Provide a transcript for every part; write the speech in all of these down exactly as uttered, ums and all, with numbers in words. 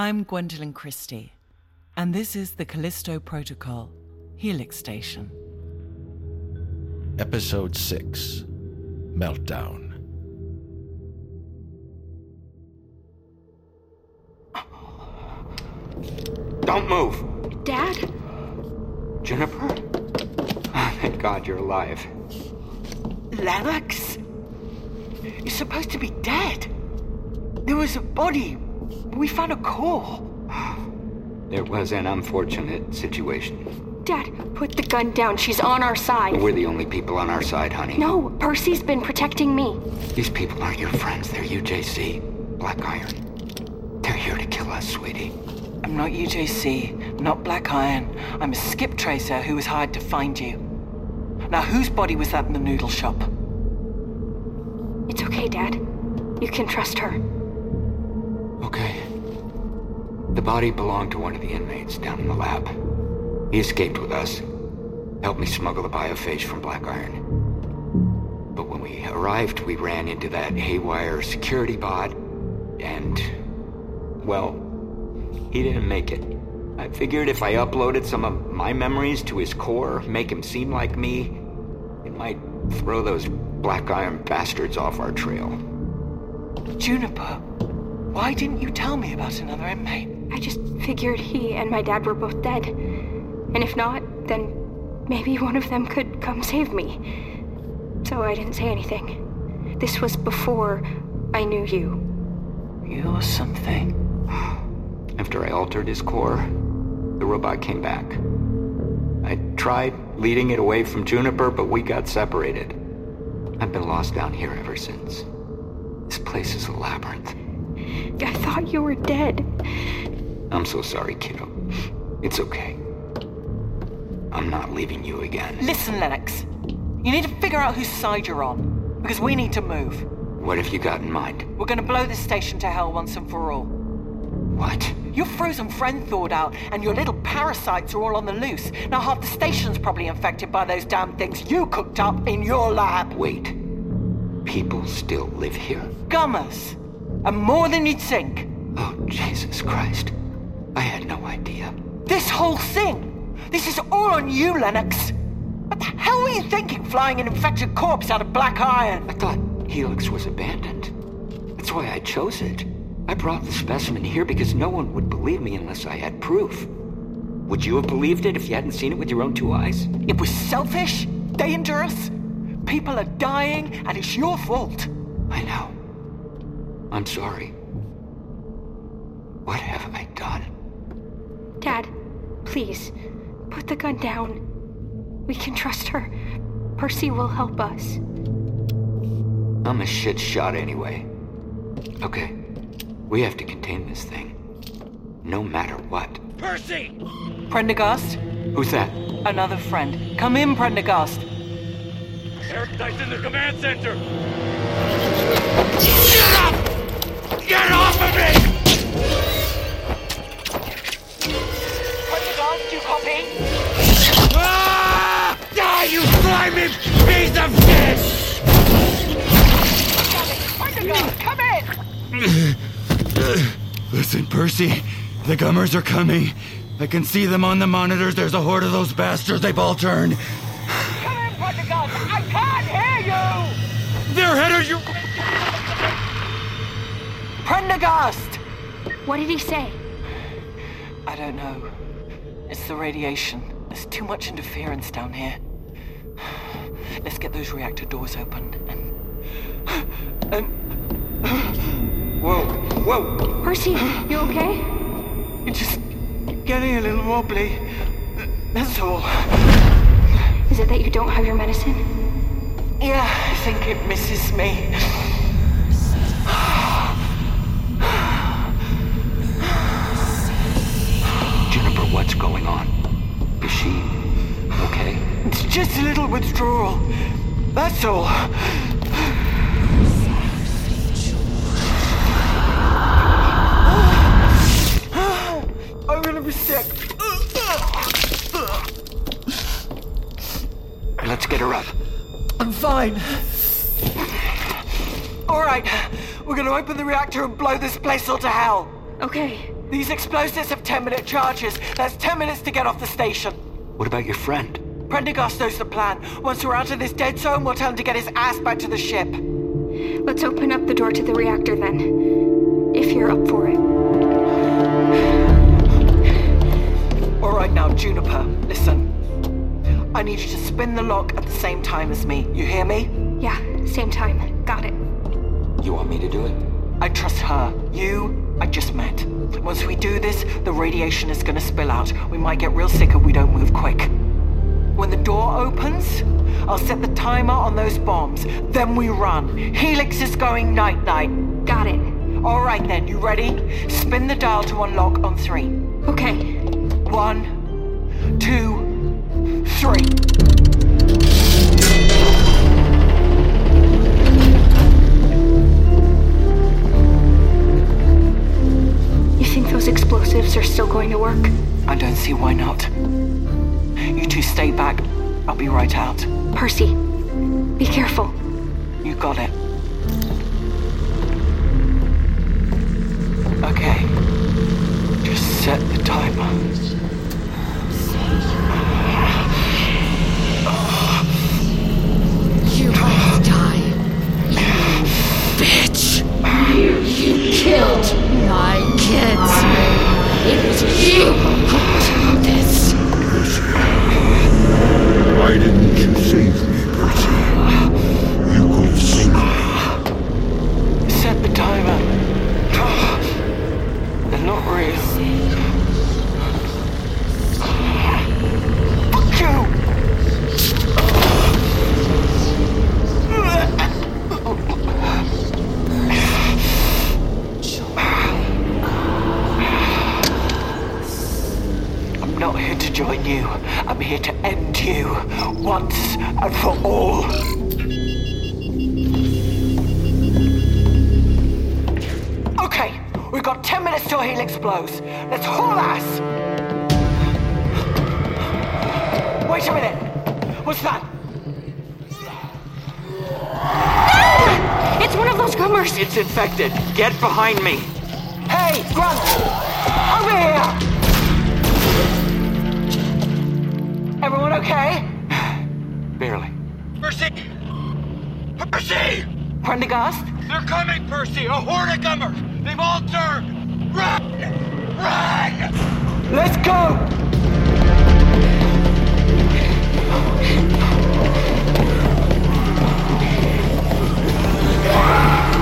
I'm Gwendolyn Christie, and this is The Callisto Protocol, Helix Station. Episode six, Meltdown. Don't move! Dad? Juniper? Oh, thank God you're alive. Lennox? You're supposed to be dead. There was a body. We found a core. It was an unfortunate situation. Dad, put the gun down. She's on our side. We're the only people on our side, honey. No, Percy's been protecting me. These people aren't your friends. They're U J C, Black Iron. They're here to kill us, sweetie. I'm not U J C, I'm not Black Iron. I'm a skip tracer who was hired to find you. Now, whose body was that in the noodle shop? It's okay, Dad. You can trust her. Okay. The body belonged to one of the inmates down in the lab. He escaped with us. Helped me smuggle the biophage from Black Iron. But when we arrived, we ran into that haywire security bot, and, well, he didn't make it. I figured if I uploaded some of my memories to his core, make him seem like me, it might throw those Black Iron bastards off our trail. Juniper, why didn't you tell me about another inmate? I just figured he and my dad were both dead. And if not, then maybe one of them could come save me. So I didn't say anything. This was before I knew you. You're something. After I altered his core, the robot came back. I tried leading it away from Juniper, but we got separated. I've been lost down here ever since. This place is a labyrinth. I thought you were dead. I'm so sorry, kiddo. It's okay. I'm not leaving you again. Listen, Lennox. You need to figure out whose side you're on, because we need to move. What have you got in mind? We're going to blow this station to hell once and for all. What? Your frozen friend thawed out, and your little parasites are all on the loose. Now half the station's probably infected by those damn things you cooked up in your lab. Wait. People still live here? Gummers. And more than you'd think. Oh, Jesus Christ. I had no idea. This whole thing. This is all on you, Lennox. What the hell were you thinking, flying an infected corpse out of Black Iron? I thought Helix was abandoned. That's why I chose it. I brought the specimen here because no one would believe me unless I had proof. Would you have believed it if you hadn't seen it with your own two eyes? It was selfish, dangerous. People are dying, and it's your fault. I know. I'm sorry. What have I done? Dad, please, put the gun down. We can trust her. Percy will help us. I'm a shit shot anyway. Okay. We have to contain this thing, no matter what. Percy! Prendergast? Who's that? Another friend. Come in, Prendergast. Eric Tyson, the command center! Shut up! Get off of me! Prendergast, do you copy? Ah! Die, you slimy piece of shit! Prendergast, come in! Listen, Percy, the gummers are coming. I can see them on the monitors. There's a horde of those bastards. They've all turned. Come in, Pondergump. I can't hear you. Their head are you... Prendergast! What did he say? I don't know. It's the radiation. There's too much interference down here. Let's get those reactor doors open and... and... Whoa, whoa! Percy, you okay? It's just getting a little wobbly. That's all. Is it that you don't have your medicine? Yeah, I think it misses me. Juniper, what's going on? Is she okay? It's just a little withdrawal. That's all. I'm gonna be sick. Let's get her up. I'm fine. All right, we're gonna open the reactor and blow this place all to hell. Okay. These explosives have ten-minute charges. That's ten minutes to get off the station. What about your friend? Prendergast knows the plan. Once we're out of this dead zone, we'll tell him to get his ass back to the ship. Let's open up the door to the reactor, then. If you're up for it. All right now, Juniper. Listen. I need you to spin the lock at the same time as me. You hear me? Yeah, same time. Got it. You want me to do it? I trust her. You, I just met. Once we do this, the radiation is gonna spill out. We might get real sick if we don't move quick. When the door opens, I'll set the timer on those bombs. Then we run. Helix is going night-night. Got it. All right then, you ready? Spin the dial to unlock on three. Okay. One, two, three. Those explosives are still going to work? I don't see why not. You two stay back. I'll be right out. Percy, be careful. You got it. Okay. Just set the timer. You will die. You bitch. You killed my kids. It was you who did this. Percy, why didn't you save me, Percy? You could have saved me. Set the timer. They're not real. Fuck you! I'm not here to join you. I'm here to end you, once and for all. Okay, we've got ten minutes till Helix blows. Let's haul ass! Wait a minute! What's that? Ah! It's one of those gummers! It's infected. Get behind me. Hey, Grunt! Over here! Everyone okay? Barely. Percy! Percy! Prendergast? They're coming, Percy! A horde of gummers! They've all turned! Run! Run! Let's go!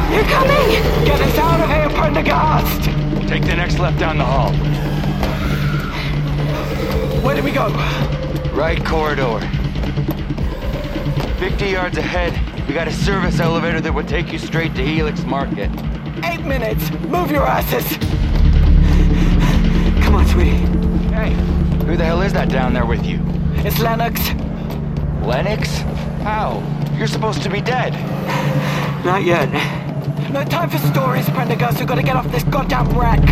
They're coming! Get us out of here, Prendergast! Take the next left down the hall. Where do we go? Right corridor. fifty yards ahead, we got a service elevator that will take you straight to Helix Market. Eight minutes! Move your asses! Come on, sweetie. Hey, who the hell is that down there with you? It's Lennox. Lennox? How? You're supposed to be dead. Not yet. No time for stories, Prendergast. We've got to get off this goddamn wreck.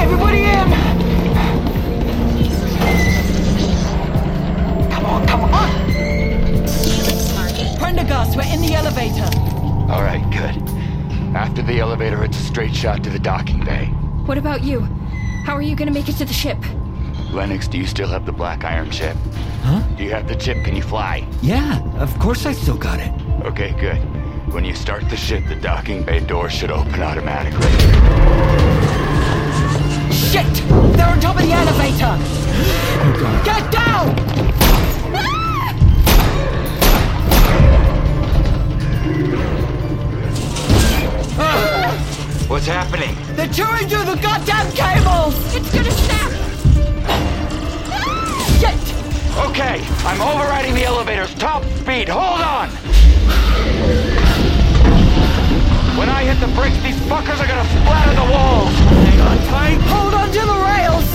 Everybody in! Come on, come on! Prendergast, we're in the elevator. All right, good. After the elevator, it's a straight shot to the docking bay. What about you? How are you going to make it to the ship? Lennox, do you still have the Black Iron chip? Huh? Do you have the chip? Can you fly? Yeah, of course I still got it. Okay, good. When you start the ship, the docking bay door should open automatically. Shit! They're on top of the elevator! Oh God. Get down! Ah! Ah! What's happening? They're chewing through the goddamn cables! It's gonna snap! Ah! Shit! Okay, I'm overriding the elevator's top speed. Hold on! When I hit the brakes, these fuckers are gonna splatter the walls! Hang on tight! Hold on to the rails!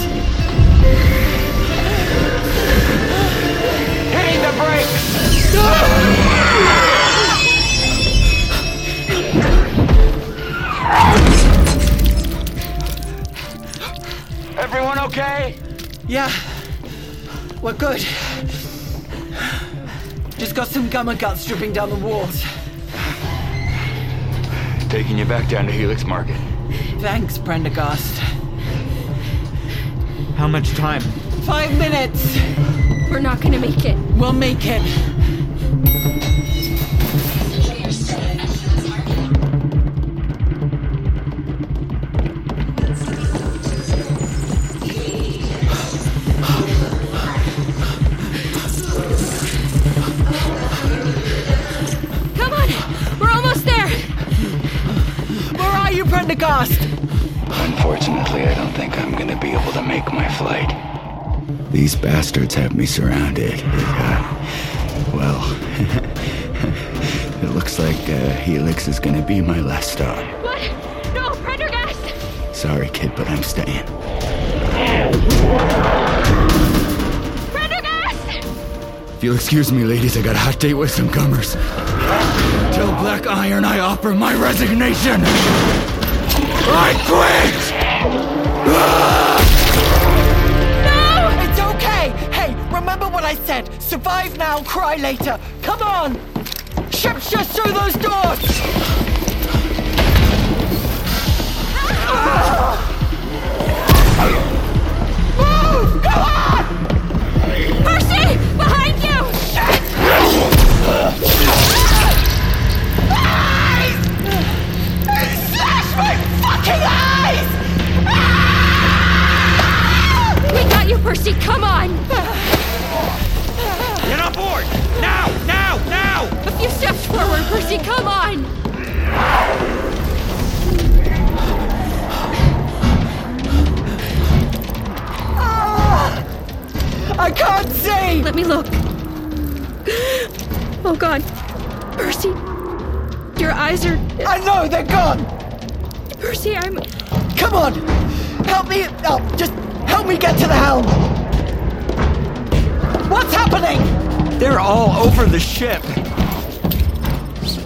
Hitting the brakes! Everyone okay? Yeah. We're good. Just got some gummer guts dripping down the walls. Taking you back down to Helix Market. Thanks, Prendergast. How much time? Five minutes. We're not gonna make it. We'll make it. We are still at Helix Market. Come on, we're almost there. Where are you, Prendergast? Unfortunately, I don't think I'm gonna be able to make my flight. These bastards have me surrounded. Uh, well, it looks like uh, Helix is going to be my last stop. What? No, Prendergast! Sorry, kid, but I'm staying. Prendergast! If you'll excuse me, ladies, I got a hot date with some gummers. Tell Black Iron I offer my resignation! I quit! Ah! Remember what I said, survive now, cry later. Come on! Ship's just through those doors! Move! Go on! Mercy! Behind you! Eyes! Slash my fucking eyes! We got you, Percy, come on! Get on board! Now! Now! Now! A few steps forward, Percy, come on! Ah, I can't see! Let me look. Oh, God. Percy, your eyes are... I know, they're gone! Percy, I'm... Come on! Help me... Oh, just help me get to the helm! What's happening? They're all over the ship.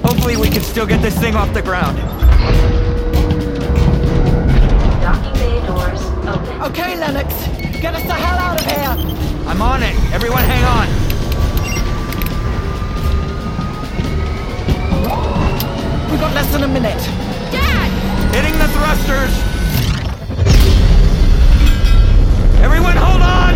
Hopefully we can still get this thing off the ground. Docking bay doors open. Okay, Lennox. Get us the hell out of here. I'm on it. Everyone hang on. We've got less than a minute. Dad! Hitting the thrusters. Everyone hold on!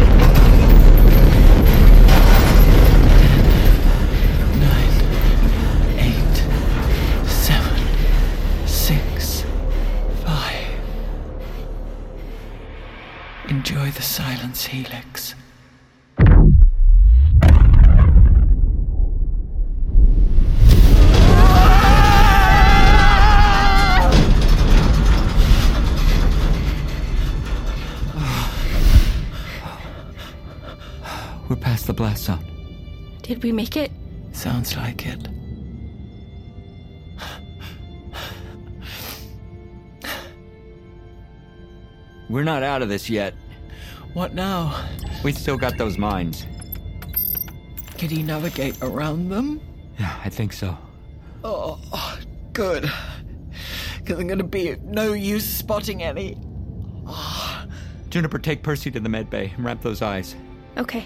Enjoy the silence, Helix. We're past the blast zone. Did we make it? Sounds like it. We're not out of this yet. What now? We still got those mines. Can he navigate around them? Yeah, I think so. Oh, good. Because I'm going to be of no use spotting any. Oh. Juniper, take Percy to the med bay and wrap those eyes. Okay.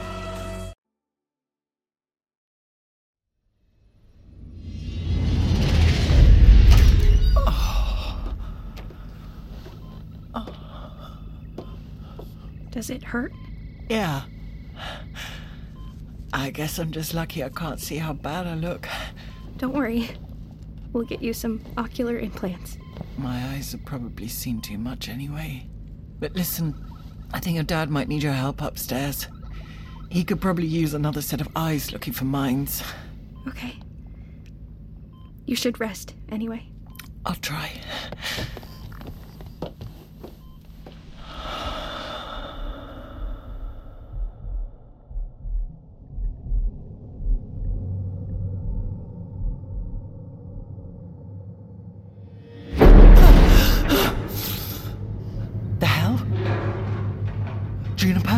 Does it hurt? Yeah. I guess I'm just lucky I can't see how bad I look. Don't worry. We'll get you some ocular implants. My eyes have probably seen too much anyway. But listen, I think your dad might need your help upstairs. He could probably use another set of eyes looking for mines. Okay. You should rest anyway. I'll try.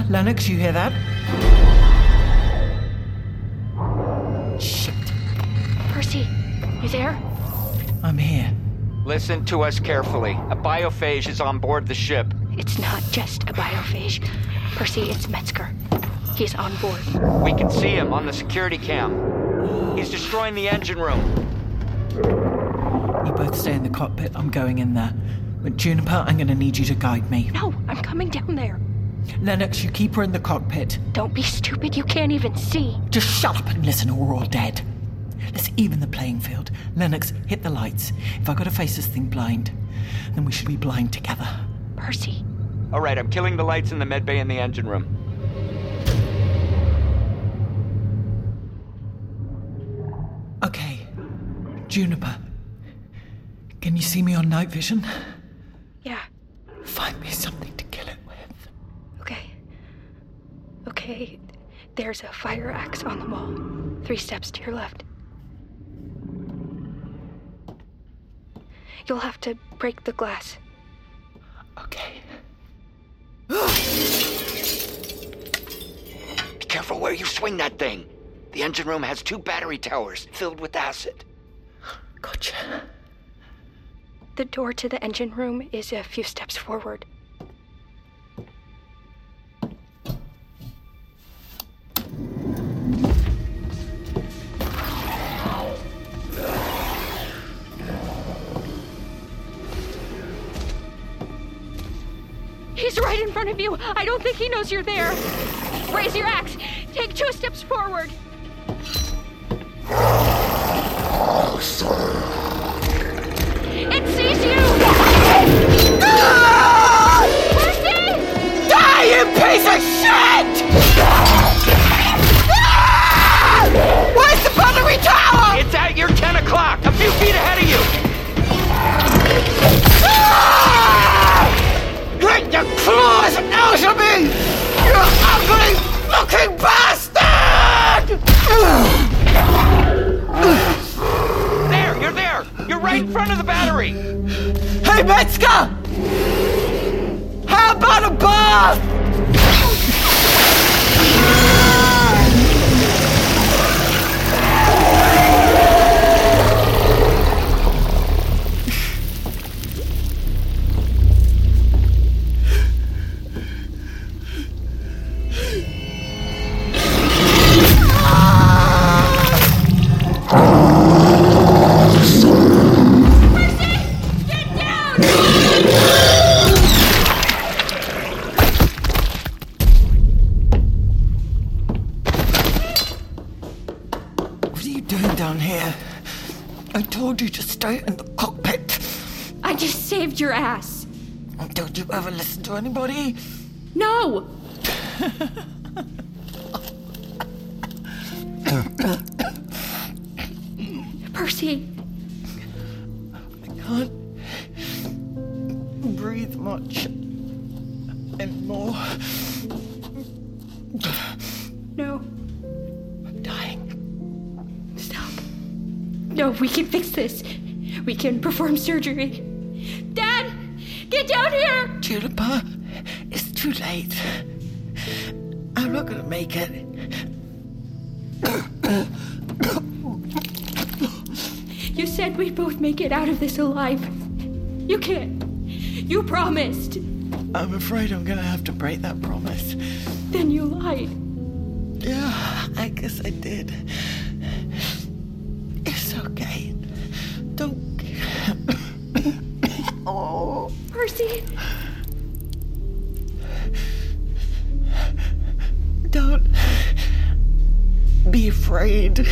Lennox, you hear that? Shit. Percy, you there? I'm here. Listen to us carefully. A biophage is on board the ship. It's not just a biophage. Percy, it's Metzger. He's on board. We can see him on the security cam. He's destroying the engine room. You both stay in the cockpit. I'm going in there. But Juniper, I'm going to need you to guide me. No, I'm coming down there. Lennox, you keep her in the cockpit. Don't be stupid, you can't even see. Just shut up and listen or we're all dead. Let's even the playing field. Lennox, hit the lights. If I've got to face this thing blind, then we should be blind together. Percy. All right, I'm killing the lights in the medbay in the engine room. Okay. Juniper, can you see me on night vision? Yeah. Find me something to kill it. Okay, there's a fire axe on the wall. Three steps to your left. You'll have to break the glass. Okay. Be careful where you swing that thing. The engine room has two battery towers filled with acid. Gotcha. The door to the engine room is a few steps forward. He's right in front of you. I don't think he knows you're there. Raise your axe. Take two steps forward. It sees you! Percy! Die, you piece of shit! Where's the battery tower? It's at your ten o'clock, a few feet ahead of you. Get your claws out of me! You ugly fucking bastard! There, you're there! You're right in front of the battery! Hey, Metzger! How about a bath? Ever listen to anybody? No! Percy! I can't breathe much anymore. No. I'm dying. Stop. No, we can fix this. We can perform surgery. Dad! Get down here! Juniper, it's too late. I'm not gonna make it. You said we'd both make it out of this alive. You can't. You promised. I'm afraid I'm gonna have to break that promise. Then you lied. Yeah, I guess I did. It's okay. Don't... Oh... Percy! Don't afraid.